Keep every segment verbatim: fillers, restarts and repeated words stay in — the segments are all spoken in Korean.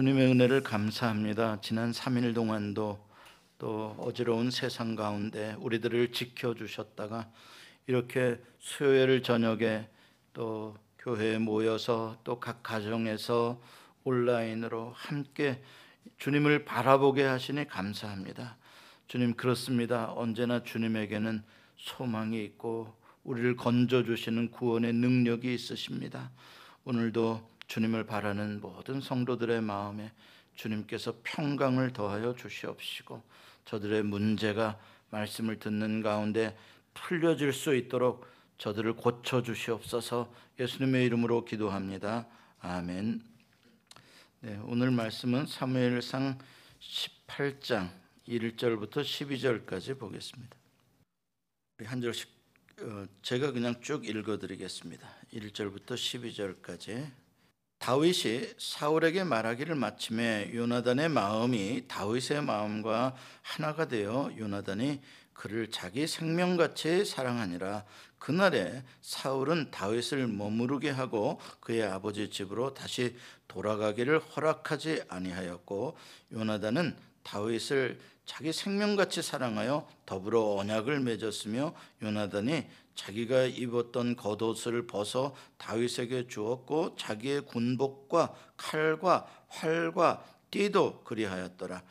주님의 은혜를 감사합니다. 지난 삼 일 동안도 또 어지러운 세상 가운데 우리들을 지켜주셨다가 이렇게 수요일 저녁에 또 교회에 모여서 또 각 가정에서 온라인으로 함께 주님을 바라보게 하시니 감사합니다. 주님, 그렇습니다. 언제나 주님에게는 소망이 있고 우리를 건져주시는 구원의 능력이 있으십니다. 오늘도 주님을 바라는 모든 성도들의 마음에 주님께서 평강을 더하여 주시옵시고, 저들의 문제가 말씀을 듣는 가운데 풀려질 수 있도록 저들을 고쳐주시옵소서. 예수님의 이름으로 기도합니다. 아멘. 네, 오늘 말씀은 사무엘상 십팔 장 일 절부터 십이 절까지 보겠습니다. 한 절씩 제가 그냥 쭉 읽어드리겠습니다. 일 절부터 십이 절까지. 다윗이 사울에게 말하기를 마침에 요나단의 마음이 다윗의 마음과 하나가 되어 요나단이 그를 자기 생명같이 사랑하니라. 그날에 사울은 다윗을 머무르게 하고 그의 아버지 집으로 다시 돌아가기를 허락하지 아니하였고, 요나단은 다윗을 자기 생명같이 사랑하여 더불어 언약을 맺었으며, 요나단이 자기가 입었던 겉옷을 벗어 다윗에게 주었고 자기의 군복과 칼과 활과 띠도 그리하였더라.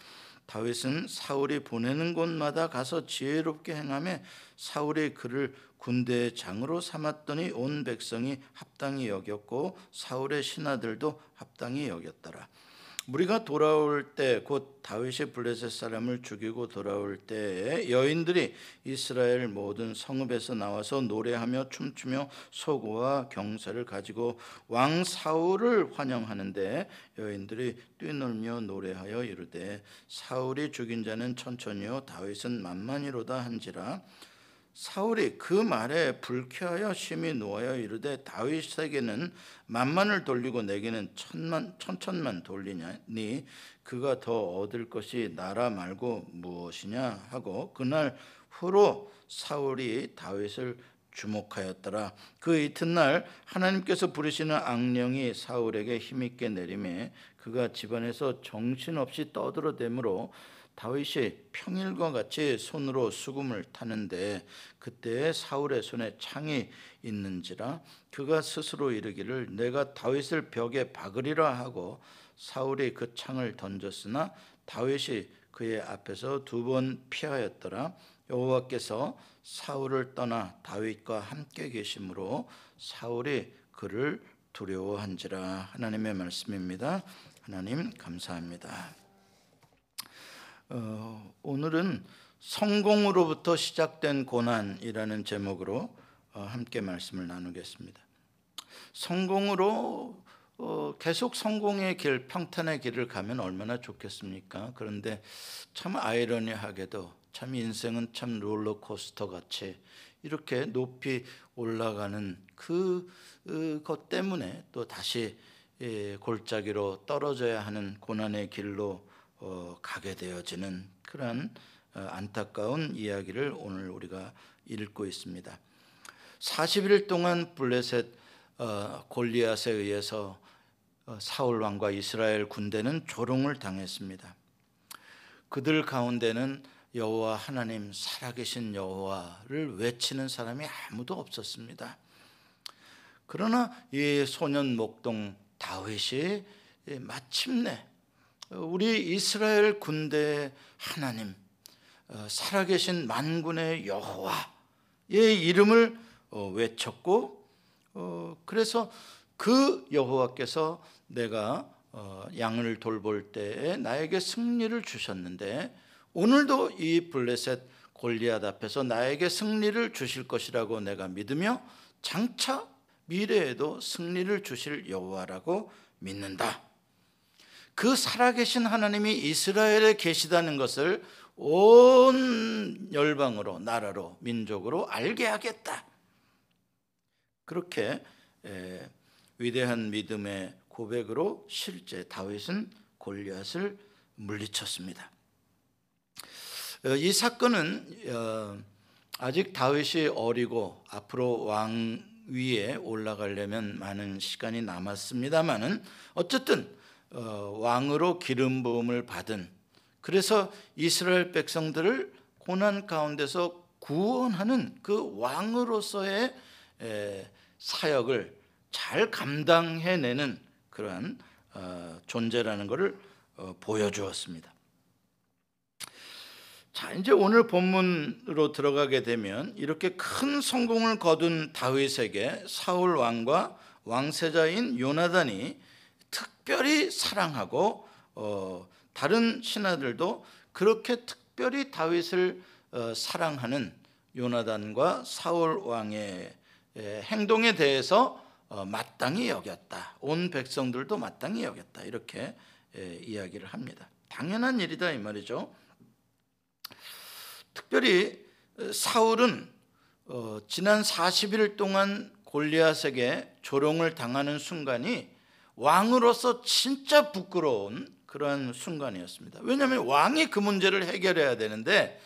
다윗은 사울이 보내는 곳마다 가서 지혜롭게 행하며 사울이 그를 군대의 장으로 삼았더니 온 백성이 합당히 여겼고 사울의 신하들도 합당히 여겼더라. 무리가 돌아올 때, 곧 다윗이 블레셋 사람을 죽이고 돌아올 때에 여인들이 이스라엘 모든 성읍에서 나와서 노래하며 춤추며 소고와 경사를 가지고 왕 사울을 환영하는데, 여인들이 뛰놀며 노래하여 이르되 사울이 죽인 자는 천천히요 다윗은 만만이로다 한지라. 사울이 그 말에 불쾌하여 심히 노하여 이르되 다윗에게는 만만을 돌리고 내게는 천만, 천천만 돌리냐니 그가 더 얻을 것이 나라 말고 무엇이냐 하고, 그날 후로 사울이 다윗을 주목하였더라. 그 이튿날 하나님께서 부르시는 악령이 사울에게 힘있게 내리며 그가 집안에서 정신없이 떠들어대므로 다윗이 평일과 같이 손으로 수금을 타는데, 그때에 사울의 손에 창이 있는지라. 그가 스스로 이르기를 내가 다윗을 벽에 박으리라 하고 사울이 그 창을 던졌으나 다윗이 그의 앞에서 두 번 피하였더라. 여호와께서 사울을 떠나 다윗과 함께 계심으로 사울이 그를 두려워한지라. 하나님의 말씀입니다. 하나님 감사합니다. 어, 오늘은 성공으로부터 시작된 고난이라는 제목으로 어, 함께 말씀을 나누겠습니다. 성공으로 어, 계속 성공의 길, 평탄의 길을 가면 얼마나 좋겠습니까? 그런데 참 아이러니하게도 참 인생은 참 롤러코스터 같이 이렇게 높이 올라가는 그, 그것 때문에 또 다시 예, 골짜기로 떨어져야 하는 고난의 길로 어, 가게 되어지는 그런 어, 안타까운 이야기를 오늘 우리가 읽고 있습니다. 사십 일 동안 블레셋 어, 골리앗에 의해서 어, 사울 왕과 이스라엘 군대는 조롱을 당했습니다. 그들 가운데는 여호와 하나님, 살아계신 여호와를 외치는 사람이 아무도 없었습니다. 그러나 이 소년 목동 다윗이 마침내 우리 이스라엘 군대의 하나님, 살아계신 만군의 여호와의 이름을 외쳤고, 그래서 그 여호와께서 내가 양을 돌볼 때에 나에게 승리를 주셨는데 오늘도 이 블레셋 골리앗 앞에서 나에게 승리를 주실 것이라고 내가 믿으며 장차 미래에도 승리를 주실 여호와라고 믿는다. 그 살아계신 하나님이 이스라엘에 계시다는 것을 온 열방으로, 나라로, 민족으로 알게 하겠다. 그렇게 에, 위대한 믿음의 고백으로 실제 다윗은 골리앗을 물리쳤습니다. 이 사건은 어, 아직 다윗이 어리고 앞으로 왕위에 올라가려면 많은 시간이 남았습니다만은, 어쨌든 어, 왕으로 기름 부음을 받은, 그래서 이스라엘 백성들을 고난 가운데서 구원하는 그 왕으로서의 에, 사역을 잘 감당해내는 그러한 어, 존재라는 것을 어, 보여주었습니다. 자, 이제 오늘 본문으로 들어가게 되면 이렇게 큰 성공을 거둔 다윗에게 사울 왕과 왕세자인 요나단이 특별히 사랑하고 어, 다른 신하들도 그렇게 특별히 다윗을 어, 사랑하는 요나단과 사울 왕의 행동에 대해서 어, 마땅히 여겼다. 온 백성들도 마땅히 여겼다. 이렇게 에, 이야기를 합니다. 당연한 일이다 이 말이죠. 특별히 사울은 어, 지난 사십 일 동안 골리앗에게 조롱을 당하는 순간이 왕으로서 진짜 부끄러운 그러한 순간이었습니다. 왜냐하면 왕이 그 문제를 해결해야 되는데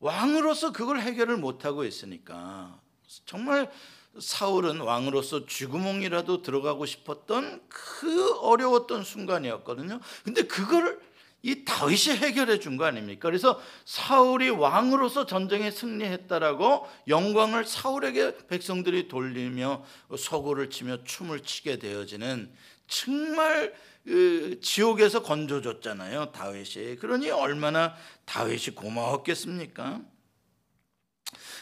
왕으로서 그걸 해결을 못하고 있으니까 정말 사울은 왕으로서 쥐구멍이라도 들어가고 싶었던 그 어려웠던 순간이었거든요. 근데 그걸 이 다윗이 해결해 준 거 아닙니까? 그래서 사울이 왕으로서 전쟁에 승리했다라고 영광을 사울에게 백성들이 돌리며 서고를 치며 춤을 추게 되어지는, 정말 그 지옥에서 건져줬잖아요 다윗이. 그러니 얼마나 다윗이 고마웠겠습니까?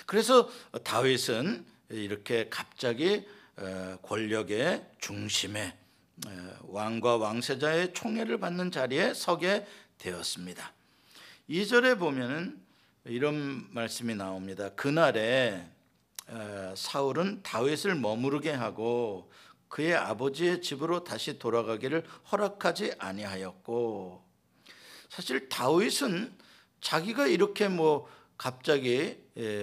그래서 다윗은 이렇게 갑자기 권력의 중심에, 왕과 왕세자의 총애를 받는 자리에 서게 되었습니다. 이 절에 보면은 이런 말씀이 나옵니다. 그날에 사울은 다윗을 머무르게 하고 그의 아버지의 집으로 다시 돌아가기를 허락하지 아니하였고, 사실 다윗은 자기가 이렇게 뭐 갑자기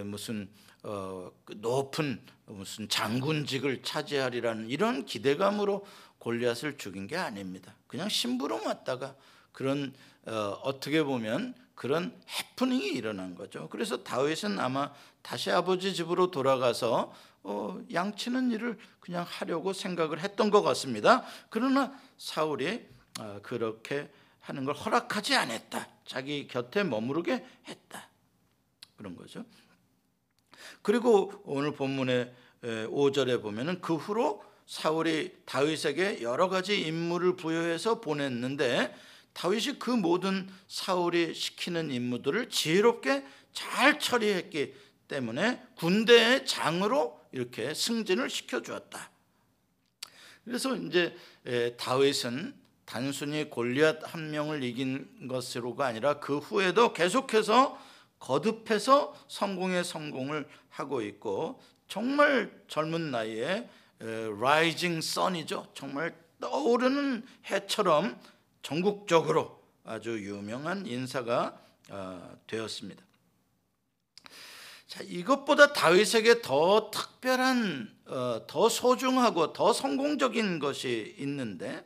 무슨 어, 높은 무슨 장군직을 차지하리라는 이런 기대감으로 골리앗을 죽인 게 아닙니다. 그냥 심부름 왔다가 그런 어, 어떻게 보면 그런 해프닝이 일어난 거죠. 그래서 다윗은 아마 다시 아버지 집으로 돌아가서 어, 양치는 일을 그냥 하려고 생각을 했던 것 같습니다. 그러나 사울이 어, 그렇게 하는 걸 허락하지 않았다. 자기 곁에 머무르게 했다. 그런 거죠. 그리고 오늘 본문의 오 절에 보면은 그 후로 사울이 다윗에게 여러 가지 임무를 부여해서 보냈는데 다윗이 그 모든 사울이 시키는 임무들을 지혜롭게 잘 처리했기 때문에 군대의 장으로 이렇게 승진을 시켜주었다. 그래서 이제 다윗은 단순히 골리앗 한 명을 이긴 것으로가 아니라 그 후에도 계속해서 거듭해서 성공에 성공을 하고 있고, 정말 젊은 나이에 라이징 선이죠. 정말 떠오르는 해처럼 전국적으로 아주 유명한 인사가 되었습니다. 자, 이것보다 다윗에게 더 특별한, 더 소중하고 더 성공적인 것이 있는데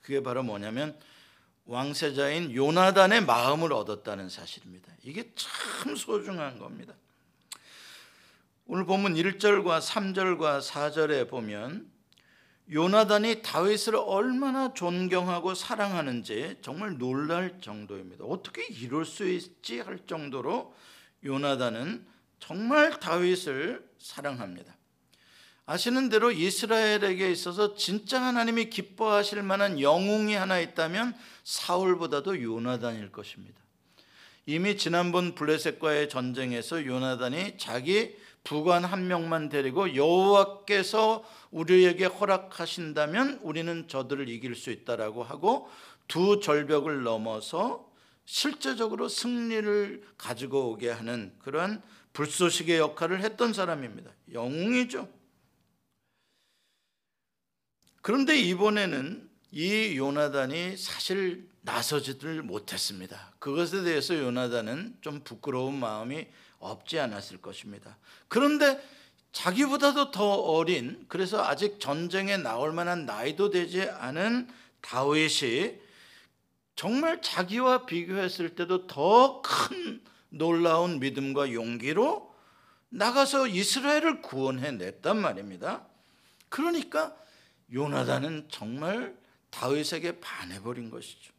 그게 바로 뭐냐면 왕세자인 요나단의 마음을 얻었다는 사실입니다. 이게 참 소중한 겁니다. 오늘 보면 일 절과 삼 절과 사 절에 보면 요나단이 다윗을 얼마나 존경하고 사랑하는지 정말 놀랄 정도입니다. 어떻게 이럴 수 있지 할 정도로 요나단은 정말 다윗을 사랑합니다. 아시는 대로 이스라엘에게 있어서 진짜 하나님이 기뻐하실 만한 영웅이 하나 있다면 사울보다도 요나단일 것입니다. 이미 지난번 블레셋과의 전쟁에서 요나단이 자기 부관 한 명만 데리고 여호와께서 우리에게 허락하신다면 우리는 저들을 이길 수 있다라고 하고 두 절벽을 넘어서 실제적으로 승리를 가지고 오게 하는 그런 불쏘시개 역할을 했던 사람입니다. 영웅이죠. 그런데 이번에는 이 요나단이 사실 나서지를 못했습니다. 그것에 대해서 요나단은 좀 부끄러운 마음이 없지 않았을 것입니다. 그런데 자기보다도 더 어린, 그래서 아직 전쟁에 나올 만한 나이도 되지 않은 다윗이 정말 자기와 비교했을 때도 더 큰 놀라운 믿음과 용기로 나가서 이스라엘을 구원해냈단 말입니다. 그러니까 요나단은 정말 다윗에게 반해버린 것이죠.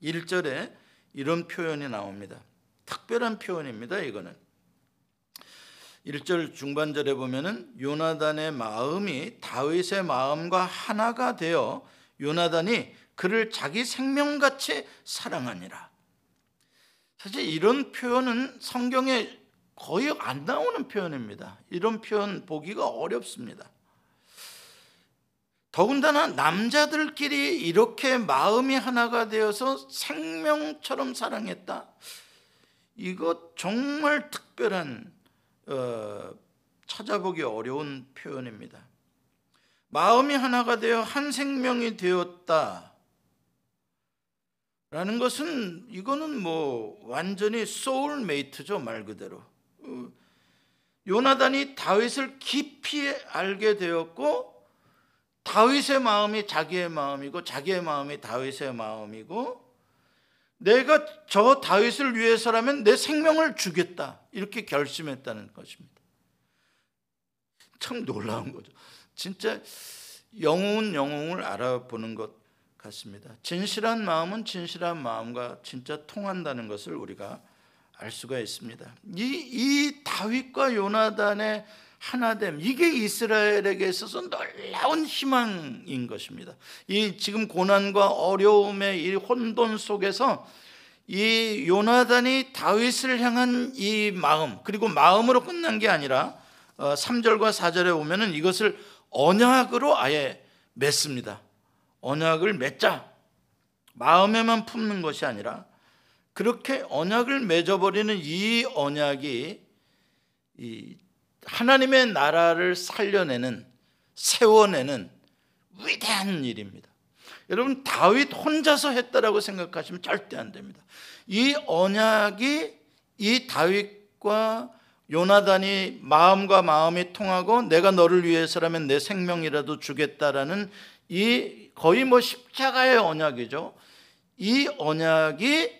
일 절에 이런 표현이 나옵니다. 특별한 표현입니다. 이거는 일 절 중반절에 보면은 요나단의 마음이 다윗의 마음과 하나가 되어 요나단이 그를 자기 생명같이 사랑하니라. 사실 이런 표현은 성경에 거의 안 나오는 표현입니다. 이런 표현 보기가 어렵습니다. 더군다나 남자들끼리 이렇게 마음이 하나가 되어서 생명처럼 사랑했다. 이거 정말 특별한 어, 찾아보기 어려운 표현입니다. 마음이 하나가 되어 한 생명이 되었다 라는 것은 이거는 뭐 완전히 소울메이트죠. 말 그대로 요나단이 다윗을 깊이 알게 되었고 다윗의 마음이 자기의 마음이고 자기의 마음이 다윗의 마음이고 내가 저 다윗을 위해서라면 내 생명을 주겠다 이렇게 결심했다는 것입니다. 참 놀라운 거죠. 진짜 영웅은 영웅을 알아보는 것 같습니다. 진실한 마음은 진실한 마음과 진짜 통한다는 것을 우리가 알 수가 있습니다. 이, 이 다윗과 요나단의 하나됨, 이게 이스라엘에게 있어서 놀라운 희망인 것입니다. 이 지금 고난과 어려움의 이 혼돈 속에서 이 요나단이 다윗을 향한 이 마음, 그리고 마음으로 끝난 게 아니라 삼 절과 사 절에 보면은 이것을 언약으로 아예 맺습니다. 언약을 맺자. 마음에만 품는 것이 아니라 그렇게 언약을 맺어버리는 이 언약이 이 하나님의 나라를 살려내는, 세워내는 위대한 일입니다. 여러분 다윗 혼자서 했다라고 생각하시면 절대 안 됩니다. 이 언약이 이 다윗과 요나단이 마음과 마음이 통하고 내가 너를 위해서라면 내 생명이라도 주겠다라는 이 거의 뭐 십자가의 언약이죠. 이 언약이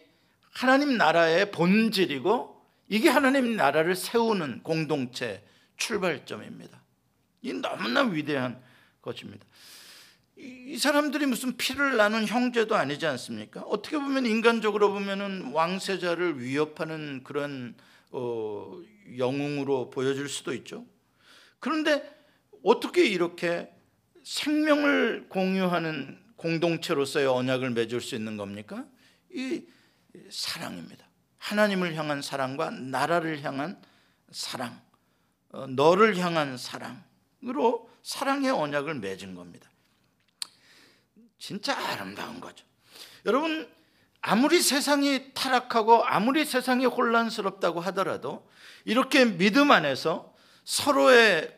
하나님 나라의 본질이고 이게 하나님 나라를 세우는 공동체 출발점입니다. 이 너무나 위대한 것입니다. 이 사람들이 무슨 피를 나눈 형제도 아니지 않습니까? 어떻게 보면 인간적으로 보면은 왕세자를 위협하는 그런 어, 영웅으로 보여질 수도 있죠. 그런데 어떻게 이렇게 생명을 공유하는 공동체로서의 언약을 맺을 수 있는 겁니까? 이 사랑입니다. 하나님을 향한 사랑과 나라를 향한 사랑, 너를 향한 사랑으로 사랑의 언약을 맺은 겁니다. 진짜 아름다운 거죠. 여러분 아무리 세상이 타락하고 아무리 세상이 혼란스럽다고 하더라도 이렇게 믿음 안에서 서로의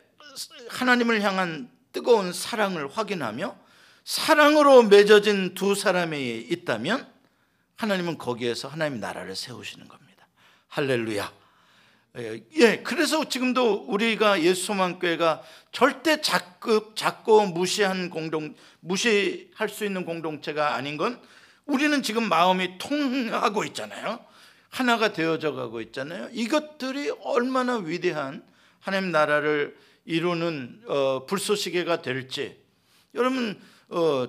하나님을 향한 뜨거운 사랑을 확인하며 사랑으로 맺어진 두 사람이 있다면 하나님은 거기에서 하나님 나라를 세우시는 겁니다. 할렐루야. 예, 그래서 지금도 우리가 예수소망교회가 절대 작고, 작고 무시한 공동, 무시할 수 있는 공동체가 아닌 건 우리는 지금 마음이 통하고 있잖아요. 하나가 되어져 가고 있잖아요. 이것들이 얼마나 위대한 하나님 나라를 이루는 어, 불쏘시개가 될지 여러분 어,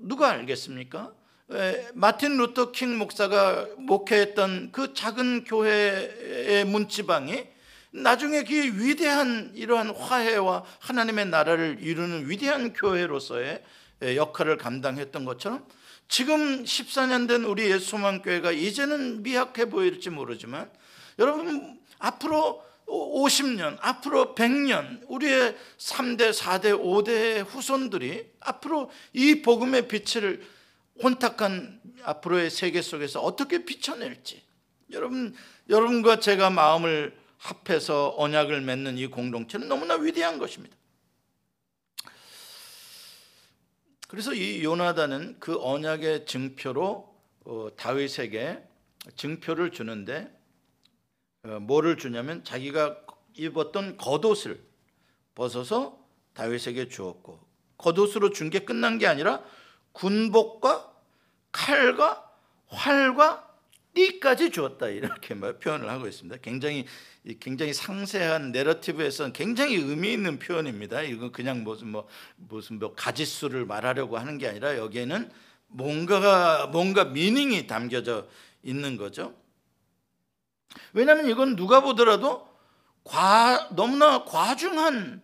누가 알겠습니까? 에, 마틴 루터킹 목사가 목회했던 그 작은 교회의 문지방이 나중에 그 위대한 이러한 화해와 하나님의 나라를 이루는 위대한 교회로서의 역할을 감당했던 것처럼 지금 십사 년 된 우리 예수소망교회가 이제는 미약해 보일지 모르지만 여러분 앞으로 오십 년, 앞으로 백 년 우리의 삼 대, 사 대, 오 대의 후손들이 앞으로 이 복음의 빛을 혼탁한 앞으로의 세계 속에서 어떻게 비춰낼지 여러분, 여러분과 제가 마음을 합해서 언약을 맺는 이 공동체는 너무나 위대한 것입니다. 그래서 이 요나단은 그 언약의 증표로 어, 다윗에게 증표를 주는데 어, 뭐를 주냐면 자기가 입었던 겉옷을 벗어서 다윗에게 주었고 겉옷으로 준 게 끝난 게 아니라 군복과 칼과 활과 띠까지 주었다, 이렇게 표현을 하고 있습니다. 굉장히 굉장히 상세한 내러티브에서는 굉장히 의미 있는 표현입니다. 이건 그냥 무슨 뭐 무슨 뭐 가지수를 말하려고 하는 게 아니라 여기에는 뭔가가 뭔가 미닝이 담겨져 있는 거죠. 왜냐하면 이건 누가 보더라도 과, 너무나 과중한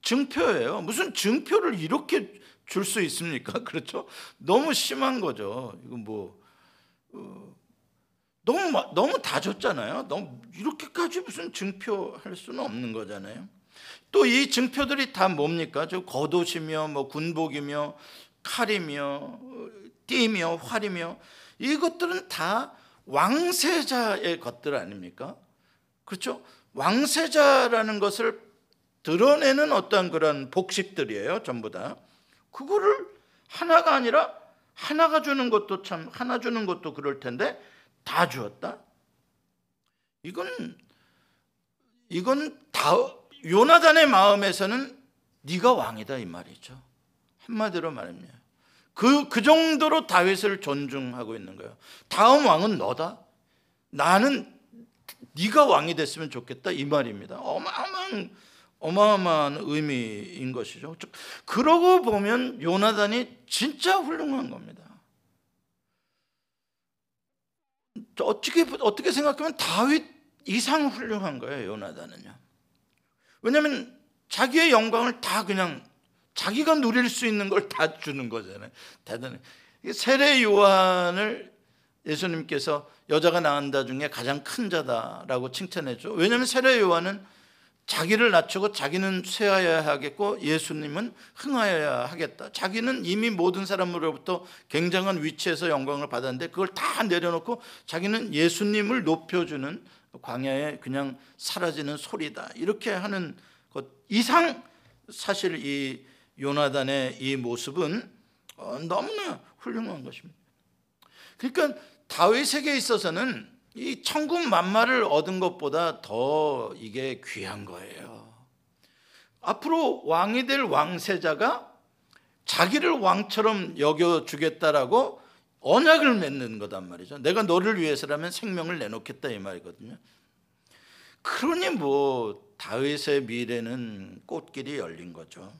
증표예요. 무슨 증표를 이렇게 줄 수 있습니까? 그렇죠? 너무 심한 거죠. 이건 뭐 어, 너무 너무 다 줬잖아요. 너무 이렇게까지 무슨 증표 할 수는 없는 거잖아요. 또 이 증표들이 다 뭡니까? 저 겉옷이며 뭐 군복이며 칼이며 띠며 활이며 이것들은 다 왕세자의 것들 아닙니까? 그렇죠? 왕세자라는 것을 드러내는 어떤 그런 복식들이에요, 전부 다. 그거를 하나가 아니라 하나가 주는 것도 참, 하나 주는 것도 그럴 텐데 다 주었다? 이건 이건 다 요나단의 마음에서는 네가 왕이다 이 말이죠. 한마디로 말입니다. 그, 그 정도로 다윗을 존중하고 있는 거예요. 다음 왕은 너다. 나는 네가 왕이 됐으면 좋겠다 이 말입니다. 어마어마한, 어마어마한 의미인 것이죠. 그러고 보면 요나단이 진짜 훌륭한 겁니다. 어떻게, 어떻게 생각하면 다윗 이상 훌륭한 거예요, 요나단은요. 왜냐하면 자기의 영광을 다 그냥 자기가 누릴 수 있는 걸 다 주는 거잖아요. 대단해. 세례 요한을 예수님께서 여자가 낳는다 중에 가장 큰 자다라고 칭찬했죠. 왜냐하면 세례 요한은 자기를 낮추고 자기는 쇠하여야 하겠고 예수님은 흥하여야 하겠다. 자기는 이미 모든 사람으로부터 굉장한 위치에서 영광을 받았는데 그걸 다 내려놓고 자기는 예수님을 높여주는 광야에 그냥 사라지는 소리다. 이렇게 하는 것 이상 사실 이 요나단의 이 모습은 너무나 훌륭한 것입니다. 그러니까 다윗에게 있어서는 이 천국 만마를 얻은 것보다 더 이게 귀한 거예요. 앞으로 왕이 될 왕세자가 자기를 왕처럼 여겨주겠다라고 언약을 맺는 거단 말이죠. 내가 너를 위해서라면 생명을 내놓겠다 이 말이거든요. 그러니 뭐 다윗의 미래는 꽃길이 열린 거죠.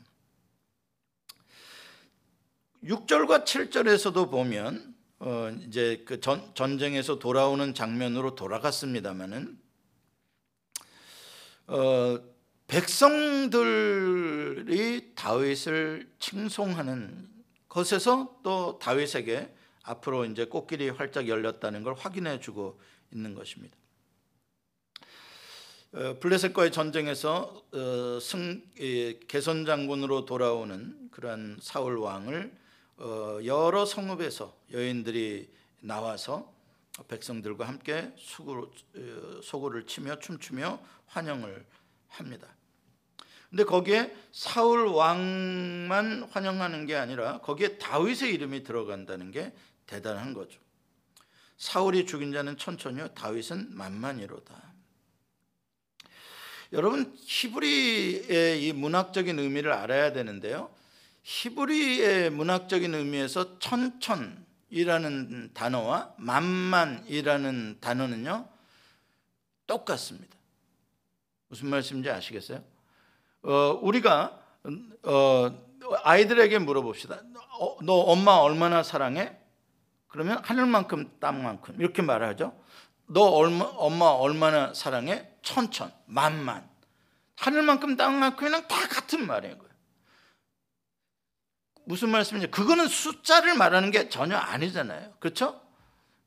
육 절과 칠 절에서도 보면 어 이제 그 전, 전쟁에서 돌아오는 장면으로 돌아갔습니다만은 어 백성들이 다윗을 칭송하는 것에서 또 다윗에게 앞으로 이제 꽃길이 활짝 열렸다는 걸 확인해 주고 있는 것입니다. 블레셋과의 전쟁에서 승, 개선 장군으로 돌아오는 그러한 사울 왕을 여러 성읍에서 여인들이 나와서 백성들과 함께 소고를 치며 춤추며 환영을 합니다. 근데 거기에 사울 왕만 환영하는 게 아니라 거기에 다윗의 이름이 들어간다는 게 대단한 거죠. 사울이 죽인 자는 천천히요, 다윗은 만만이로다. 여러분, 히브리의 이 문학적인 의미를 알아야 되는데요. 히브리의 문학적인 의미에서 천천이라는 단어와 만만이라는 단어는요, 똑같습니다. 무슨 말씀인지 아시겠어요? 어, 우리가 어, 아이들에게 물어봅시다. 어, 너 엄마 얼마나 사랑해? 그러면 하늘만큼 땅만큼 이렇게 말하죠. 너 얼마, 엄마 얼마나 사랑해? 천천, 만만. 하늘만큼 땅만큼이랑 다 같은 말이에요. 무슨 말씀이냐? 그거는 숫자를 말하는 게 전혀 아니잖아요. 그렇죠?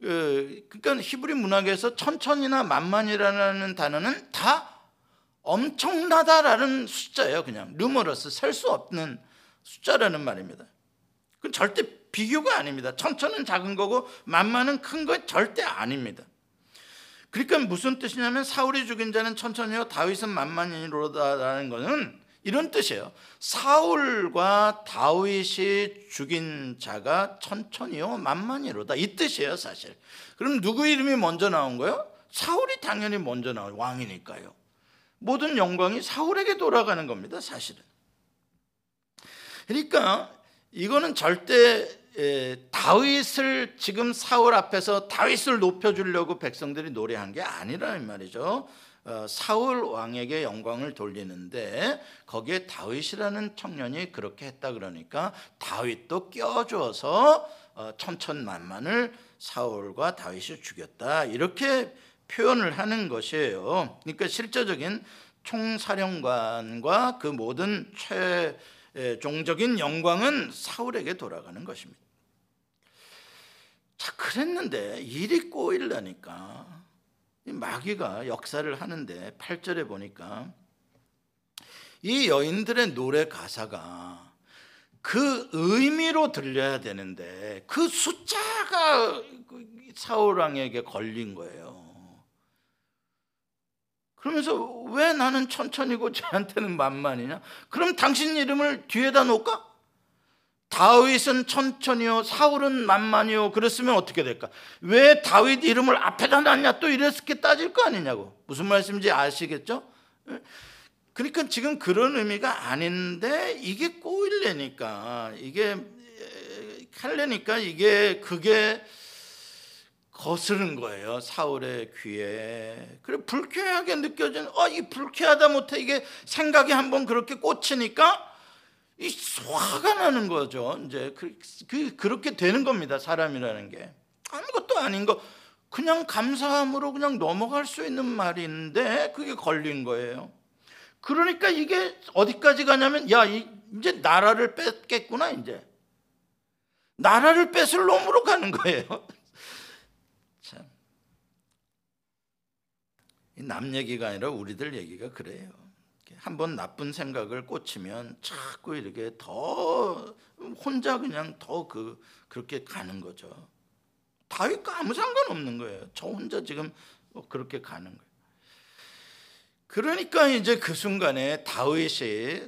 그러니까 히브리 문학에서 천천이나 만만이라는 단어는 다 엄청나다라는 숫자예요. 그냥 numerous, 셀 수 없는 숫자라는 말입니다. 그건 절대 비교가 아닙니다. 천천은 작은 거고 만만은 큰 건 절대 아닙니다. 그러니까 무슨 뜻이냐면 사울이 죽인 자는 천천히요 다윗은 만만이로다라는 것은 이런 뜻이에요. 사울과 다윗이 죽인 자가 천천히요 만만이로다 이 뜻이에요 사실. 그럼 누구 이름이 먼저 나온 거예요? 사울이 당연히 먼저 나온 왕이니까요. 모든 영광이 사울에게 돌아가는 겁니다 사실은. 그러니까 이거는 절대 에, 다윗을 지금 사울 앞에서 다윗을 높여주려고 백성들이 노래한 게 아니라는 말이죠. 어, 사울 왕에게 영광을 돌리는데 거기에 다윗이라는 청년이 그렇게 했다 그러니까 다윗도 껴줘서 어, 천천만만을 사울과 다윗이 죽였다 이렇게 표현을 하는 것이에요. 그러니까 실제적인 총사령관과 그 모든 최종적인 영광은 사울에게 돌아가는 것입니다. 자, 그랬는데 일이 꼬이려니까 마귀가 역사를 하는데 팔 절에 보니까 이 여인들의 노래 가사가 그 의미로 들려야 되는데 그 숫자가 사울왕에게 걸린 거예요. 그러면서 왜 나는 천천히고 쟤한테는 만만이냐? 그럼 당신 이름을 뒤에다 놓을까? 다윗은 천천히요 사울은 만만이요 그랬으면 어떻게 될까? 왜 다윗 이름을 앞에다 놨냐 또 이렇게 따질 거 아니냐고. 무슨 말씀인지 아시겠죠? 그러니까 지금 그런 의미가 아닌데 이게 꼬일래니까 이게 할래니까 이게 그게 거스른 거예요. 사울의 귀에. 그래 불쾌하게 느껴지는 어, 이 불쾌하다 못해 이게 생각이 한번 그렇게 꽂히니까 이 화가 나는 거죠. 이제 그, 그, 그렇게 되는 겁니다. 사람이라는 게 아무것도 아닌 거 그냥 감사함으로 그냥 넘어갈 수 있는 말인데 그게 걸린 거예요. 그러니까 이게 어디까지 가냐면 야 이, 이제 나라를 뺏겠구나. 이제 나라를 뺏을 놈으로 가는 거예요. 참, 남 얘기가 아니라 우리들 얘기가 그래요. 한번 나쁜 생각을 꽂히면 자꾸 이렇게 더 혼자 그냥 더 그, 그렇게 가는 거죠. 다윗과 아무 상관없는 거예요. 저 혼자 지금 그렇게 가는 거예요. 그러니까 이제 그 순간에 다윗이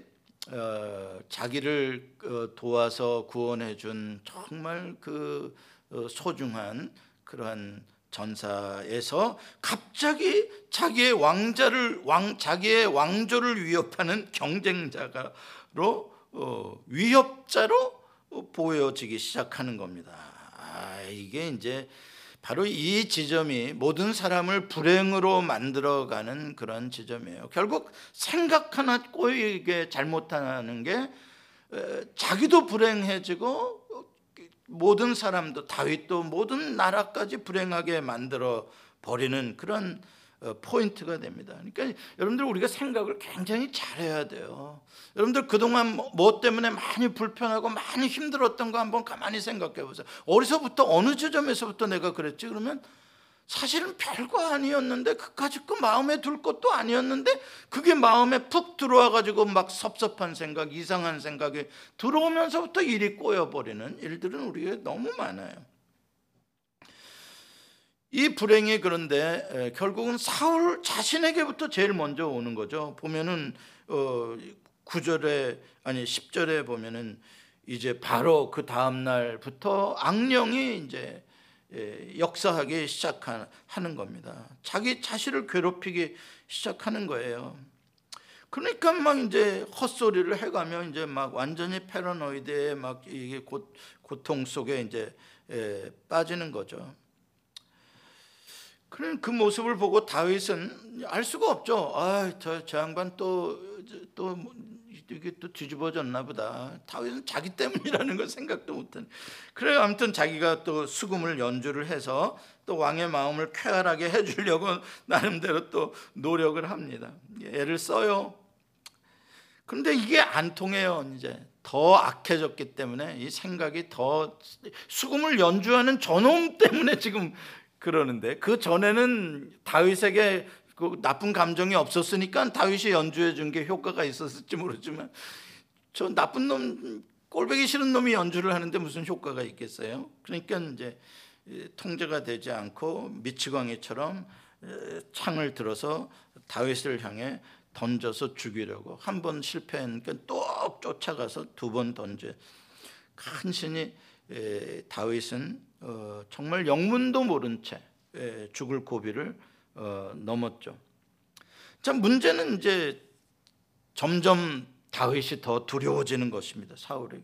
어, 자기를 어, 도와서 구원해 준 정말 그 어, 소중한 그러한 전사에서 갑자기 자기의 왕자를 왕 자기의 왕조를 위협하는 경쟁자가로 어, 위협자로 보여지기 시작하는 겁니다. 아, 이게 이제 바로 이 지점이 모든 사람을 불행으로 만들어가는 그런 지점이에요. 결국 생각 하나 꼬이게 잘못하는 게 에, 자기도 불행해지고 모든 사람도 다윗도 모든 나라까지 불행하게 만들어 버리는 그런 포인트가 됩니다. 그러니까 여러분들 우리가 생각을 굉장히 잘해야 돼요. 여러분들 그동안 뭐 때문에 많이 불편하고 많이 힘들었던 거 한번 가만히 생각해 보세요. 어디서부터 어느 지점에서부터 내가 그랬지? 그러면 사실은 별거 아니었는데 그까짓 거 마음에 둘 것도 아니었는데 그게 마음에 푹 들어와가지고 막 섭섭한 생각, 이상한 생각이 들어오면서부터 일이 꼬여버리는 일들은 우리에게 너무 많아요. 이 불행이 그런데 결국은 사울 자신에게부터 제일 먼저 오는 거죠. 보면은 어 구 절에 아니 십 절에 보면은 이제 바로 그 다음 날부터 악령이 이제 예, 역사하기 시작하는 겁니다. 자기 자신을 괴롭히기 시작하는 거예요. 그러니까 막 이제 헛소리를 해가며 이제 막 완전히 패러노이드에 막 이게 고, 고통 속에 이제 예, 빠지는 거죠. 그런 그 모습을 보고 다윗은 알 수가 없죠. 아, 저, 저 양반 또 또 이게 또 뒤집어졌나 보다. 다윗은 자기 때문이라는 걸 생각도 못한. 그래 아무튼 자기가 또 수금을 연주를 해서 또 왕의 마음을 쾌활하게 해주려고 나름대로 또 노력을 합니다. 애를 써요. 그런데 이게 안 통해요. 이제 더 악해졌기 때문에 이 생각이 더 수금을 연주하는 저놈 때문에 지금 그러는데 그 전에는 다윗에게 그 나쁜 감정이 없었으니까 다윗이 연주해 준 게 효과가 있었을지 모르지만 저 나쁜 놈 꼴보기 싫은 놈이 연주를 하는데 무슨 효과가 있겠어요? 그러니까 이제 통제가 되지 않고 미치광이처럼 창을 들어서 다윗을 향해 던져서 죽이려고 한 번 실패했으니까 또 쫓아가서 두 번 던져. 간신히 다윗은 정말 영문도 모른 채 죽을 고비를 어, 넘었죠. 자, 문제는 이제 점점 다윗이 더 두려워지는 것입니다. 사울이.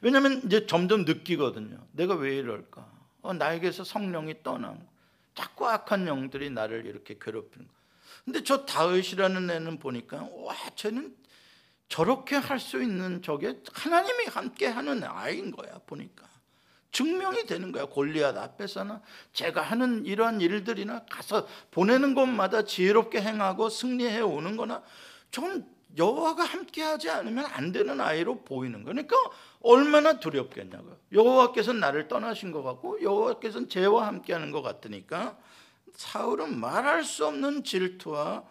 왜냐하면 이제 점점 느끼거든요. 내가 왜 이럴까? 어, 나에게서 성령이 떠난 거. 자꾸 악한 영들이 나를 이렇게 괴롭히는 거. 근데 저 다윗이라는 애는 보니까 와, 쟤는 저렇게 할 수 있는 저게 하나님이 함께하는 아이인 거야. 보니까 증명이 되는 거야. 골리앗 앞에서는 제가 하는 이러한 일들이나 가서 보내는 곳마다 지혜롭게 행하고 승리해 오는 거나 좀 여호와가 함께하지 않으면 안 되는 아이로 보이는 거니까 얼마나 두렵겠냐고요. 여호와께서는 나를 떠나신 것 같고 여호와께서는 죄와 함께하는 것 같으니까 사울은 말할 수 없는 질투와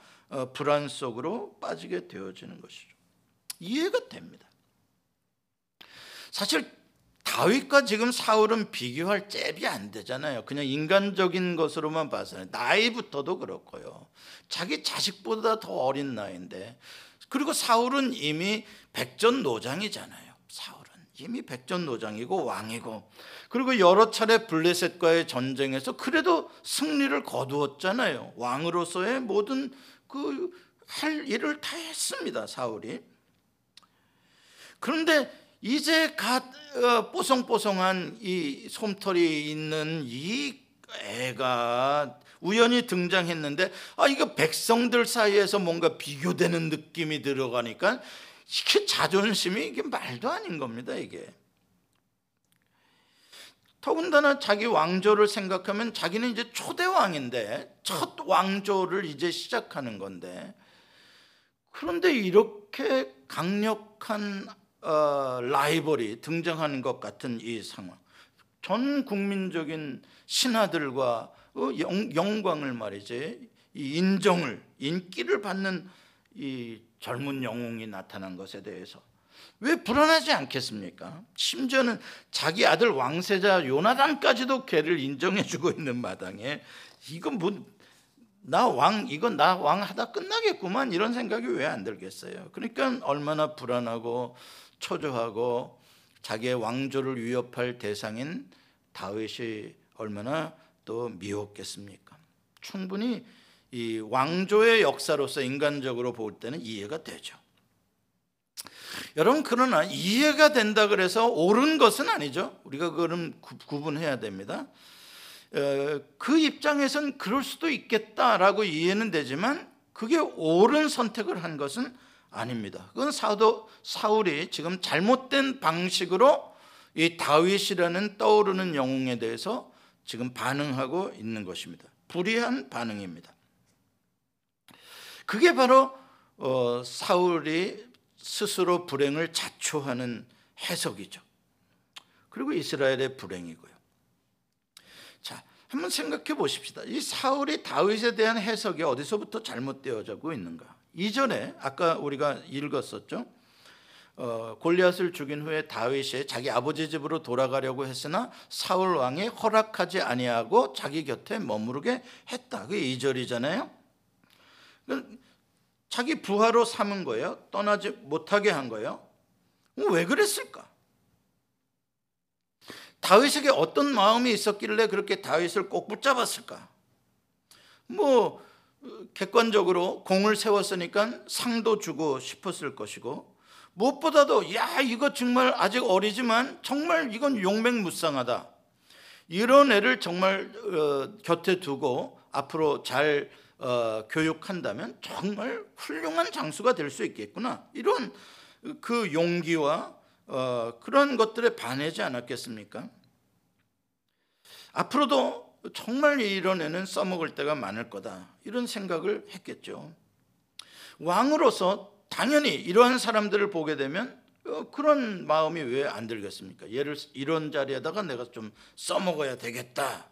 불안 속으로 빠지게 되어지는 것이죠. 이해가 됩니다. 사실 다윗과 지금 사울은 비교할 잽이 안 되잖아요. 그냥 인간적인 것으로만 봐서는 나이부터도 그렇고요. 자기 자식보다 더 어린 나이인데, 그리고 사울은 이미 백전노장이잖아요. 사울은 이미 백전노장이고 왕이고, 그리고 여러 차례 블레셋과의 전쟁에서 그래도 승리를 거두었잖아요. 왕으로서의 모든 그 할 일을 다 했습니다, 사울이. 그런데 이제 갓 어, 뽀송뽀송한 이 솜털이 있는 이 애가 우연히 등장했는데, 아, 이거 백성들 사이에서 뭔가 비교되는 느낌이 들어가니까 이게 자존심이 이게 말도 아닌 겁니다, 이게. 더군다나 자기 왕조를 생각하면 자기는 이제 초대왕인데 첫 왕조를 이제 시작하는 건데, 그런데 이렇게 강력한 어, 라이벌이 등장하는 것 같은 이 상황, 전 국민적인 신하들과 영, 영광을 말이지, 이 인정을, 인기를 받는 이 젊은 영웅이 나타난 것에 대해서 왜 불안하지 않겠습니까? 심지어는 자기 아들 왕세자 요나단까지도 걔를 인정해주고 있는 마당에, 이건 뭐 나 왕, 이건 나 왕 하다 끝나겠구만, 이런 생각이 왜 안 들겠어요? 그러니까 얼마나 불안하고 초조하고 자기의 왕조를 위협할 대상인 다윗이 얼마나 또 미웠겠습니까? 충분히 이 왕조의 역사로서 인간적으로 볼 때는 이해가 되죠. 여러분, 그러나 이해가 된다 그래서 옳은 것은 아니죠. 우리가 그걸 구분해야 됩니다. 그 입장에선 그럴 수도 있겠다라고 이해는 되지만 그게 옳은 선택을 한 것은 아닙니다. 그건 사도, 사울이 지금 잘못된 방식으로 이 다윗이라는 떠오르는 영웅에 대해서 지금 반응하고 있는 것입니다. 불의한 반응입니다. 그게 바로 어, 사울이 스스로 불행을 자초하는 해석이죠. 그리고 이스라엘의 불행이고요. 자, 한번 생각해 보십시다. 이 사울이 다윗에 대한 해석이 어디서부터 잘못되어지고 있는가? 이전에 아까 우리가 읽었었죠. 어, 골리앗을 죽인 후에 다윗이 자기 아버지 집으로 돌아가려고 했으나 사울 왕이 허락하지 아니하고 자기 곁에 머무르게 했다. 그게 이 절이잖아요. 자기 부하로 삼은 거예요. 떠나지 못하게 한 거예요. 왜 그랬을까? 다윗에게 어떤 마음이 있었길래 그렇게 다윗을 꼭 붙잡았을까? 뭐 객관적으로 공을 세웠으니까 상도 주고 싶었을 것이고, 무엇보다도 야, 이거 정말 아직 어리지만 정말 이건 용맹무쌍하다, 이런 애를 정말 어, 곁에 두고 앞으로 잘 어, 교육한다면 정말 훌륭한 장수가 될 수 있겠구나, 이런 그 용기와 어, 그런 것들에 반하지 않았겠습니까? 앞으로도 정말 이런 애는 써먹을 때가 많을 거다, 이런 생각을 했겠죠. 왕으로서 당연히 이러한 사람들을 보게 되면 어, 그런 마음이 왜 안 들겠습니까? 얘를 이런 자리에다가 내가 좀 써먹어야 되겠다.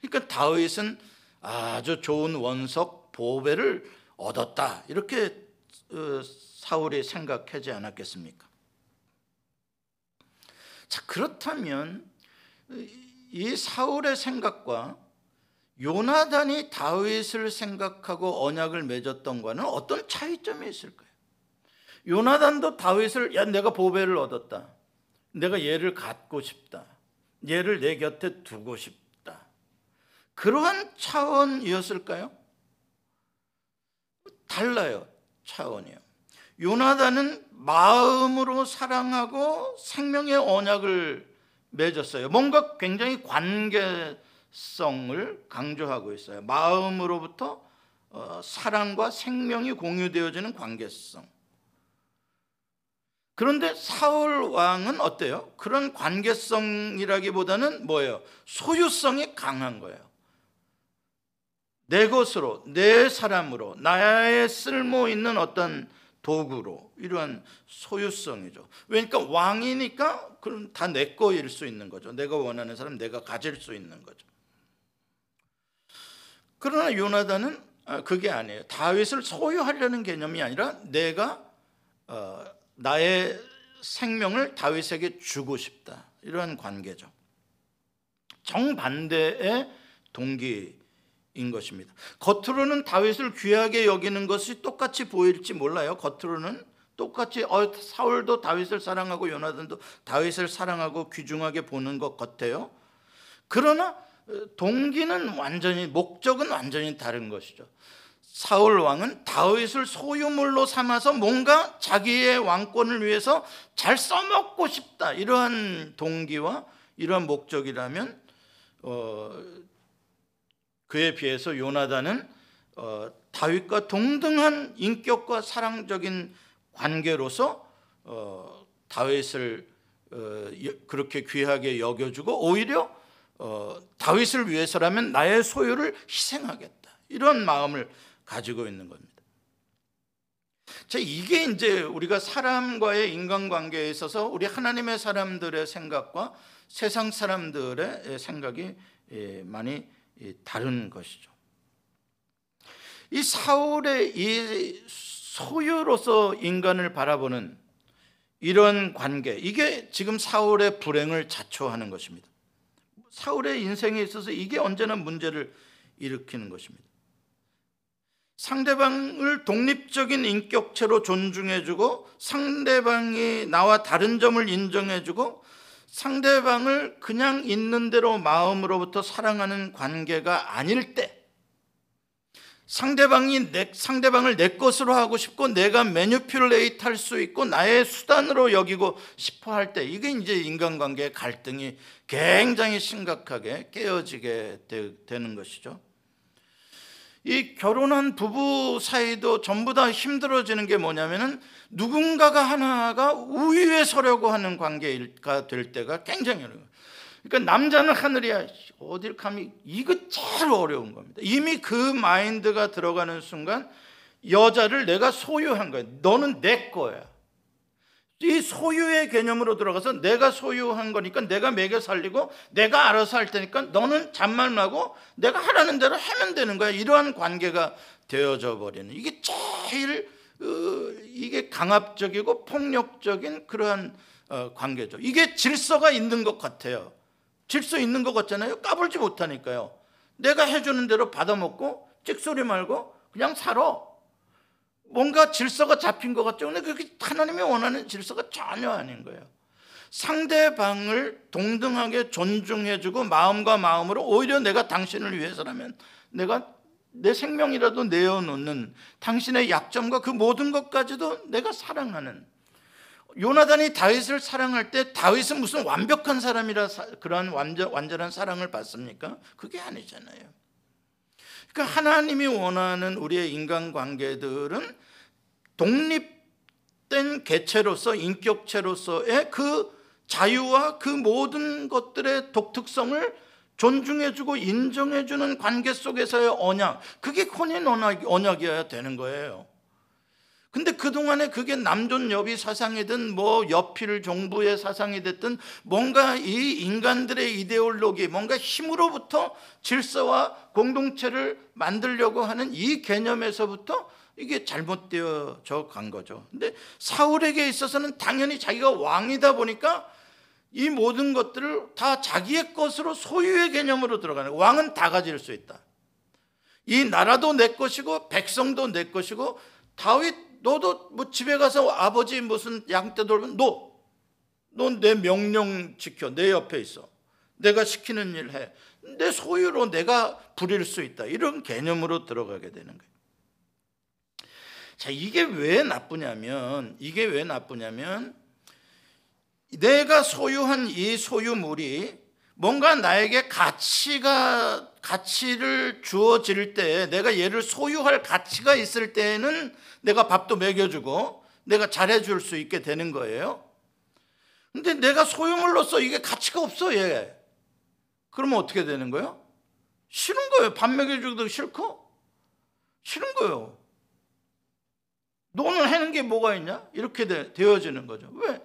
그러니까 다윗은 아주 좋은 원석 보배를 얻었다, 이렇게 어, 사울이 생각하지 않았겠습니까? 자, 그렇다면 이 사울의 생각과 요나단이 다윗을 생각하고 언약을 맺었던 거는 어떤 차이점이 있을까요? 요나단도 다윗을, 야, 내가 보배를 얻었다, 내가 얘를 갖고 싶다, 얘를 내 곁에 두고 싶다, 그러한 차원이었을까요? 달라요, 차원이요. 요나단은 마음으로 사랑하고 생명의 언약을 맺었어요. 뭔가 굉장히 관계성을 강조하고 있어요. 마음으로부터 어, 사랑과 생명이 공유되어지는 관계성. 그런데 사울 왕은 어때요? 그런 관계성이라기보다는 뭐예요? 소유성이 강한 거예요. 내 것으로, 내 사람으로, 나의 쓸모 있는 어떤 도구로, 이러한 소유성이죠. 그러니까 왕이니까 그럼 다 내 거일 수 있는 거죠. 내가 원하는 사람 내가 가질 수 있는 거죠. 그러나 요나단은 그게 아니에요. 다윗을 소유하려는 개념이 아니라 내가 어, 나의 생명을 다윗에게 주고 싶다, 이러한 관계죠. 정반대의 동기 인 것입니다. 겉으로는 다윗을 귀하게 여기는 것이 똑같이 보일지 몰라요. 겉으로는 똑같이 어, 사울도 다윗을 사랑하고 요나단도 다윗을 사랑하고 귀중하게 보는 것 같아요. 그러나 동기는 완전히, 목적은 완전히 다른 것이죠. 사울 왕은 다윗을 소유물로 삼아서 뭔가 자기의 왕권을 위해서 잘 써먹고 싶다, 이러한 동기와 이러한 목적이라면 어. 그에 비해서 요나단은 어, 다윗과 동등한 인격과 사랑적인 관계로서 어, 다윗을 어, 그렇게 귀하게 여겨주고 오히려 어, 다윗을 위해서라면 나의 소유를 희생하겠다, 이런 마음을 가지고 있는 겁니다. 자, 이게 이제 우리가 사람과의 인간관계에 있어서 우리 하나님의 사람들의 생각과 세상 사람들의 생각이 예, 많이 다른 것이죠. 이 사울의 이 소유로서 인간을 바라보는 이런 관계, 이게 지금 사울의 불행을 자초하는 것입니다. 사울의 인생에 있어서 이게 언제나 문제를 일으키는 것입니다. 상대방을 독립적인 인격체로 존중해주고, 상대방이 나와 다른 점을 인정해주고, 상대방을 그냥 있는 대로 마음으로부터 사랑하는 관계가 아닐 때, 상대방이 내, 상대방을 내 것으로 하고 싶고 내가 매니퓰레이트 할 수 있고 나의 수단으로 여기고 싶어 할 때, 이게 이제 인간관계의 갈등이 굉장히 심각하게 깨어지게 되, 되는 것이죠. 이 결혼한 부부 사이도 전부 다 힘들어지는 게 뭐냐면은 누군가가 하나가 우위에 서려고 하는 관계가 될 때가 굉장히 어려워요. 그러니까 남자는 하늘이야, 어딜 감히, 이거 제일 어려운 겁니다. 이미 그 마인드가 들어가는 순간 여자를 내가 소유한 거야. 너는 내 거야. 이 소유의 개념으로 들어가서 내가 소유한 거니까 내가 먹여 살리고 내가 알아서 할 테니까 너는 잠만 나고 내가 하라는 대로 하면 되는 거야. 이러한 관계가 되어져 버리는, 이게 제일 어, 이게 강압적이고 폭력적인 그러한 어, 관계죠. 이게 질서가 있는 것 같아요. 질서 있는 것 같잖아요. 까불지 못하니까요. 내가 해주는 대로 받아먹고 찍소리 말고 그냥 살아. 뭔가 질서가 잡힌 것 같죠. 근데 그게 하나님이 원하는 질서가 전혀 아닌 거예요. 상대방을 동등하게 존중해주고 마음과 마음으로 오히려 내가 당신을 위해서라면 내가 내 생명이라도 내어놓는, 당신의 약점과 그 모든 것까지도 내가 사랑하는, 요나단이 다윗을 사랑할 때 다윗은 무슨 완벽한 사람이라 그러한 완전, 완전한 사랑을 받습니까? 그게 아니잖아요. 그러니까 하나님이 원하는 우리의 인간관계들은 독립된 개체로서, 인격체로서의 그 자유와 그 모든 것들의 독특성을 존중해주고 인정해주는 관계 속에서의 언약, 그게 혼인 언약이어야 되는 거예요. 근데 그동안에 그게 남존여비 사상이든 뭐 여필 정부의 사상이 됐든 뭔가 이 인간들의 이데올로기, 뭔가 힘으로부터 질서와 공동체를 만들려고 하는 이 개념에서부터 이게 잘못되어져 간 거죠. 근데 사울에게 있어서는 당연히 자기가 왕이다 보니까 이 모든 것들을 다 자기의 것으로, 소유의 개념으로 들어가는 거예요. 왕은 다 가질 수 있다. 이 나라도 내 것이고 백성도 내 것이고, 다윗 너도 뭐 집에 가서 아버지 무슨 양떼 돌면 너, 넌 내 명령 지켜, 내 옆에 있어, 내가 시키는 일 해, 내 소유로 내가 부릴 수 있다, 이런 개념으로 들어가게 되는 거예요. 자, 이게 왜 나쁘냐면 이게 왜 나쁘냐면 내가 소유한 이 소유물이 뭔가 나에게 가치가 가치를 주어질 때, 내가 얘를 소유할 가치가 있을 때에는 내가 밥도 먹여주고 내가 잘해줄 수 있게 되는 거예요. 근데 내가 소유물로서 이게 가치가 없어 얘. 그러면 어떻게 되는 거예요? 싫은 거예요. 밥 먹여주기도 싫고 싫은 거예요. 너는 하는 게 뭐가 있냐? 이렇게 되, 되어지는 거죠. 왜?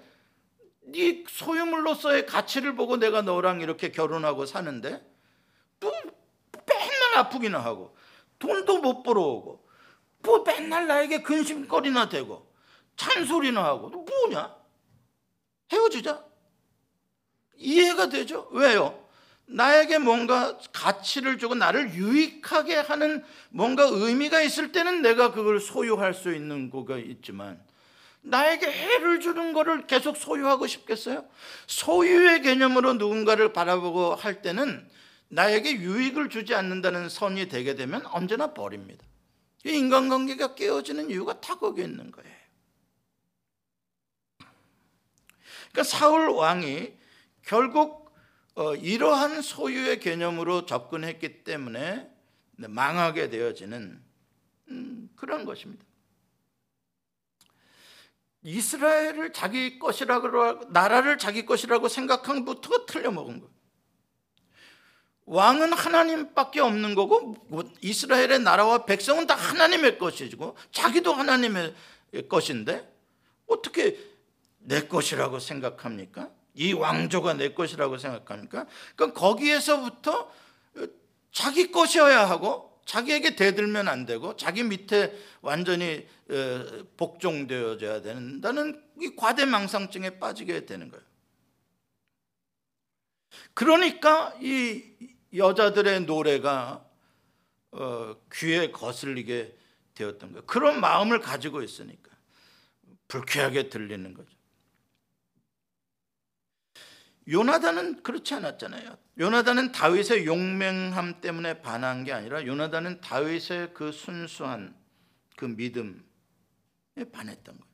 네 소유물로서의 가치를 보고 내가 너랑 이렇게 결혼하고 사는데 또 맨날 아프기나 하고 돈도 못 벌어오고 뭐 맨날 나에게 근심거리나 되고 잔소리나 하고 뭐냐? 헤어지자. 이해가 되죠? 왜요? 나에게 뭔가 가치를 주고 나를 유익하게 하는 뭔가 의미가 있을 때는 내가 그걸 소유할 수 있는 거가 있지만 나에게 해를 주는 거를 계속 소유하고 싶겠어요? 소유의 개념으로 누군가를 바라보고 할 때는 나에게 유익을 주지 않는다는 선이 되게 되면 언제나 버립니다. 인간관계가 깨어지는 이유가 다 거기에 있는 거예요. 그러니까 사울 왕이 결국 이러한 소유의 개념으로 접근했기 때문에 망하게 되어지는 그런 것입니다. 이스라엘을 자기 것이라고, 나라를 자기 것이라고 생각한 것부터가 틀려먹은 거예요. 왕은 하나님밖에 없는 거고 이스라엘의 나라와 백성은 다 하나님의 것이고 자기도 하나님의 것인데 어떻게 내 것이라고 생각합니까? 이 왕조가 내 것이라고 생각합니까? 그러니까 거기에서부터 자기 것이어야 하고 자기에게 대들면 안 되고 자기 밑에 완전히 복종되어져야 된다는 이 과대망상증에 빠지게 되는 거예요. 그러니까 이 여자들의 노래가 귀에 거슬리게 되었던 거예요. 그런 마음을 가지고 있으니까 불쾌하게 들리는 거죠. 요나단은 그렇지 않았잖아요. 요나단은 다윗의 용맹함 때문에 반한 게 아니라 요나단은 다윗의 그 순수한 그 믿음에 반했던 거예요.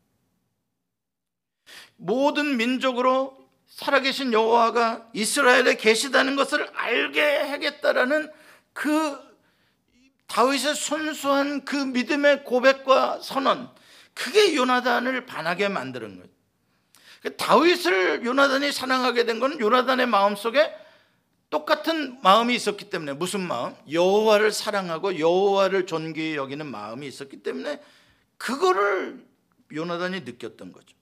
모든 민족으로 살아계신 여호와가 이스라엘에 계시다는 것을 알게 하겠다라는 그 다윗의 순수한 그 믿음의 고백과 선언, 그게 요나단을 반하게 만드는 거예요. 다윗을 요나단이 사랑하게 된 것은 요나단의 마음속에 똑같은 마음이 있었기 때문에, 무슨 마음? 여호와를 사랑하고 여호와를 존귀히 여기는 마음이 있었기 때문에 그거를 요나단이 느꼈던 거죠.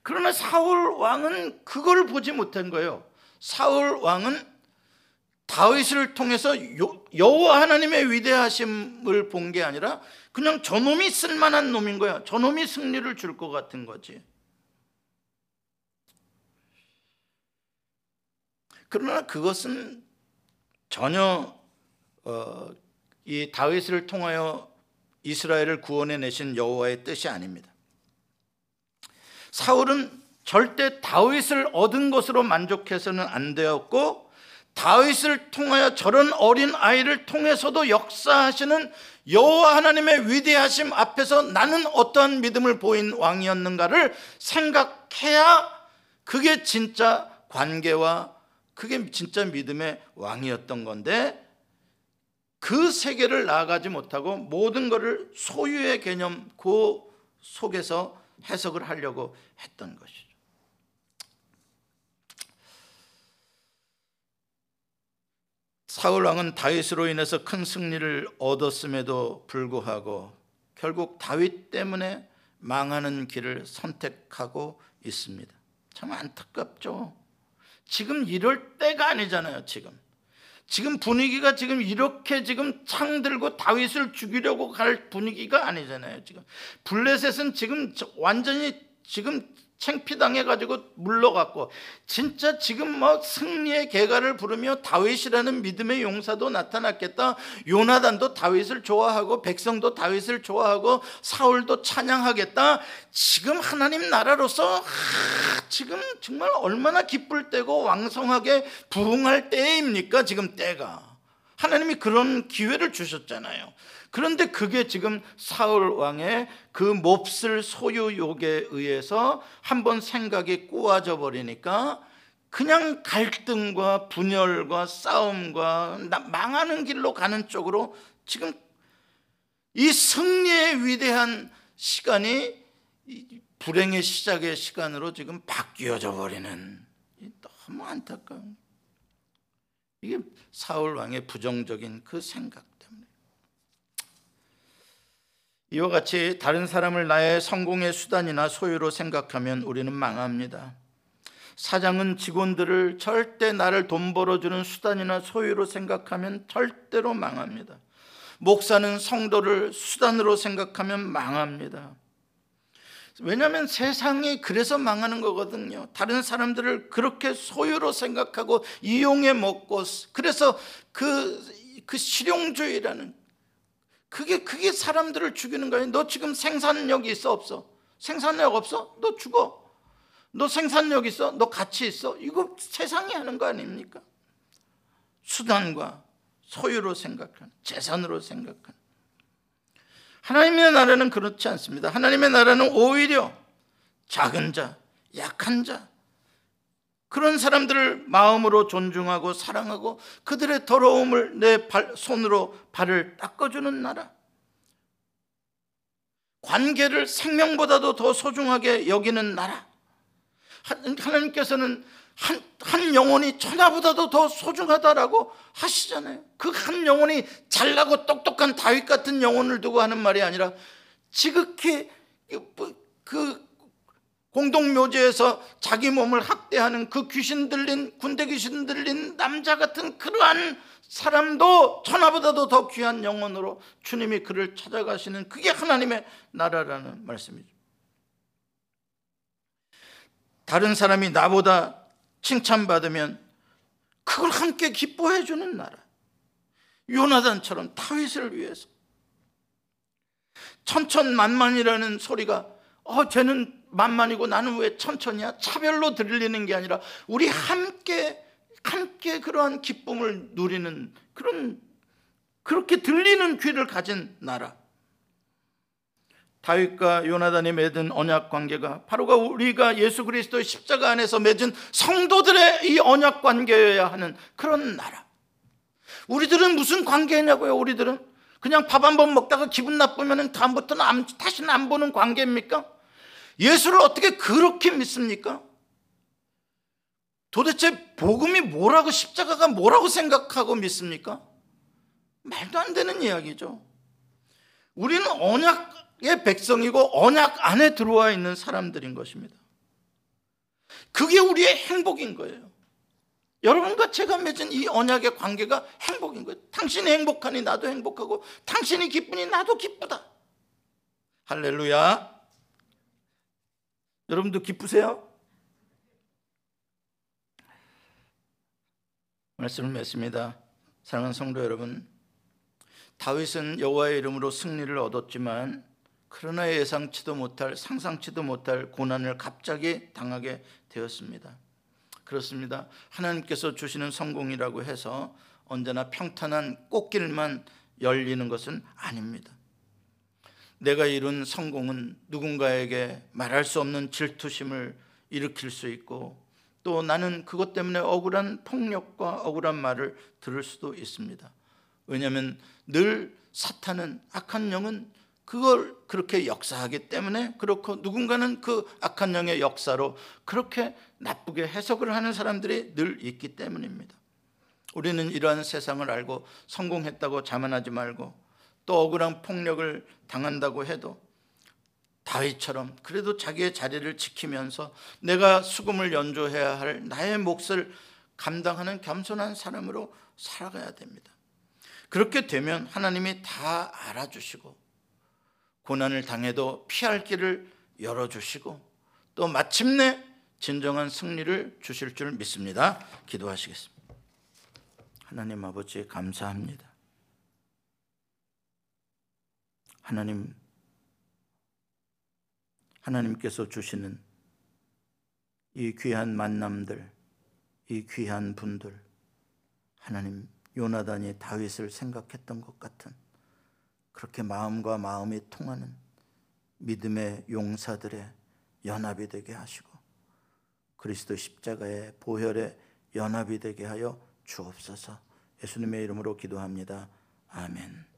그러나 사울 왕은 그걸 보지 못한 거예요. 사울 왕은 다윗을 통해서 여호와 하나님의 위대하심을 본 게 아니라 그냥 저놈이 쓸만한 놈인 거야. 저놈이 승리를 줄 것 같은 거지. 그러나 그것은 전혀 어, 이 다윗을 통하여 이스라엘을 구원해내신 여호와의 뜻이 아닙니다. 사울은 절대 다윗을 얻은 것으로 만족해서는 안 되었고 다윗을 통하여 저런 어린 아이를 통해서도 역사하시는 여호와 하나님의 위대하심 앞에서 나는 어떠한 믿음을 보인 왕이었는가를 생각해야 그게 진짜 관계와 그게 진짜 믿음의 왕이었던 건데 그 세계를 나아가지 못하고 모든 것을 소유의 개념 그 속에서 해석을 하려고 했던 것이죠. 사울 왕은 다윗으로 인해서 큰 승리를 얻었음에도 불구하고 결국 다윗 때문에 망하는 길을 선택하고 있습니다. 참 안타깝죠. 지금 이럴 때가 아니잖아요. 지금 지금 분위기가 지금 이렇게 지금 창 들고 다윗을 죽이려고 갈 분위기가 아니잖아요. 지금 블레셋은 지금 완전히 지금 창피당해가지고 물러갔고 진짜 지금 뭐 승리의 개가를 부르며 다윗이라는 믿음의 용사도 나타났겠다. 요나단도 다윗을 좋아하고 백성도 다윗을 좋아하고 사울도 찬양하겠다. 지금 하나님 나라로서 하, 지금 정말 얼마나 기쁠 때고 왕성하게 부흥할 때입니까? 지금 때가 하나님이 그런 기회를 주셨잖아요. 그런데 그게 지금 사울 왕의 그 몹쓸 소유욕에 의해서 한번 생각이 꼬아져 버리니까 그냥 갈등과 분열과 싸움과 망하는 길로 가는 쪽으로 지금 이 승리의 위대한 시간이 불행의 시작의 시간으로 지금 바뀌어져 버리는, 너무 안타까운, 이게 사울 왕의 부정적인 그 생각 때문에. 이와 같이 다른 사람을 나의 성공의 수단이나 소유로 생각하면 우리는 망합니다. 사장은 직원들을 절대 나를 돈 벌어주는 수단이나 소유로 생각하면 절대로 망합니다. 목사는 성도를 수단으로 생각하면 망합니다. 왜냐하면 세상이 그래서 망하는 거거든요. 다른 사람들을 그렇게 소유로 생각하고 이용해 먹고, 그래서 그 그 실용주의라는 그게 그게 사람들을 죽이는 거예요. 너 지금 생산력이 있어 없어? 생산력 없어? 너 죽어. 너 생산력 있어? 너 가치 있어? 이거 세상이 하는 거 아닙니까? 수단과 소유로 생각하는, 재산으로 생각하는. 하나님의 나라는 그렇지 않습니다. 하나님의 나라는 오히려 작은 자, 약한 자, 그런 사람들을 마음으로 존중하고 사랑하고 그들의 더러움을 내 발, 손으로 발을 닦아주는 나라, 관계를 생명보다도 더 소중하게 여기는 나라, 하나님께서는 한, 한 영혼이 천하보다도 더 소중하다라고 하시잖아요. 그 한 영혼이 잘나고 똑똑한 다윗 같은 영혼을 두고 하는 말이 아니라 지극히 그 공동묘지에서 자기 몸을 학대하는 그 귀신 들린, 군대 귀신 들린 남자 같은 그러한 사람도 천하보다도 더 귀한 영혼으로 주님이 그를 찾아가시는, 그게 하나님의 나라라는 말씀이죠. 다른 사람이 나보다 칭찬받으면 그걸 함께 기뻐해 주는 나라, 요나단처럼 다윗을 위해서. 천천만만이라는 소리가 어 쟤는 만만이고 나는 왜 천천이야? 차별로 들리는 게 아니라 우리 함께 함께 그러한 기쁨을 누리는, 그런 그렇게 들리는 귀를 가진 나라. 다윗과 요나단이 맺은 언약 관계가 바로가 우리가 예수 그리스도의 십자가 안에서 맺은 성도들의 이 언약 관계여야 하는 그런 나라. 우리들은 무슨 관계냐고요? 우리들은 그냥 밥 한 번 먹다가 기분 나쁘면 다음부터는 안, 다시는 안 보는 관계입니까? 예수를 어떻게 그렇게 믿습니까? 도대체 복음이 뭐라고, 십자가가 뭐라고 생각하고 믿습니까? 말도 안 되는 이야기죠. 우리는 언약 의 백성이고 언약 안에 들어와 있는 사람들인 것입니다. 그게 우리의 행복인 거예요. 여러분과 제가 맺은 이 언약의 관계가 행복인 거예요. 당신이 행복하니 나도 행복하고, 당신이 기쁘니 나도 기쁘다. 할렐루야. 여러분도 기쁘세요? 말씀을 맺습니다. 사랑하는 성도 여러분, 다윗은 여호와의 이름으로 승리를 얻었지만 그러나 예상치도 못할, 상상치도 못할 고난을 갑자기 당하게 되었습니다. 그렇습니다. 하나님께서 주시는 성공이라고 해서 언제나 평탄한 꽃길만 열리는 것은 아닙니다. 내가 이룬 성공은 누군가에게 말할 수 없는 질투심을 일으킬 수 있고, 또 나는 그것 때문에 억울한 폭력과 억울한 말을 들을 수도 있습니다. 왜냐하면 늘 사탄은, 악한 영은 그걸 그렇게 역사하기 때문에 그렇고, 누군가는 그 악한 영의 역사로 그렇게 나쁘게 해석을 하는 사람들이 늘 있기 때문입니다. 우리는 이러한 세상을 알고 성공했다고 자만하지 말고, 또 억울한 폭력을 당한다고 해도 다윗처럼 그래도 자기의 자리를 지키면서 내가 수금을 연주해야 할 나의 몫을 감당하는 겸손한 사람으로 살아가야 됩니다. 그렇게 되면 하나님이 다 알아주시고, 고난을 당해도 피할 길을 열어주시고, 또 마침내 진정한 승리를 주실 줄 믿습니다. 기도하시겠습니다. 하나님 아버지, 감사합니다. 하나님, 하나님께서 주시는 이 귀한 만남들, 이 귀한 분들, 하나님, 요나단이 다윗을 생각했던 것 같은 그렇게 마음과 마음이 통하는 믿음의 용사들의 연합이 되게 하시고 그리스도 십자가의 보혈의 연합이 되게 하여 주옵소서. 예수님의 이름으로 기도합니다. 아멘.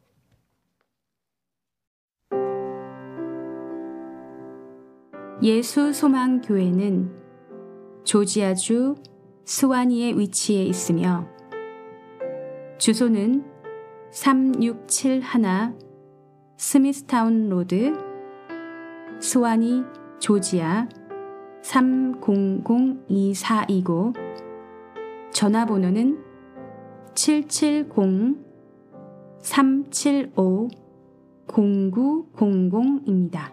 예수 소망교회는 조지아주 스와니에 위치해 있으며 주소는 삼육칠일 스미스타운 로드 스와니 조지아 삼공공이사이고 전화번호는 칠칠공 삼칠오 공구공공입니다.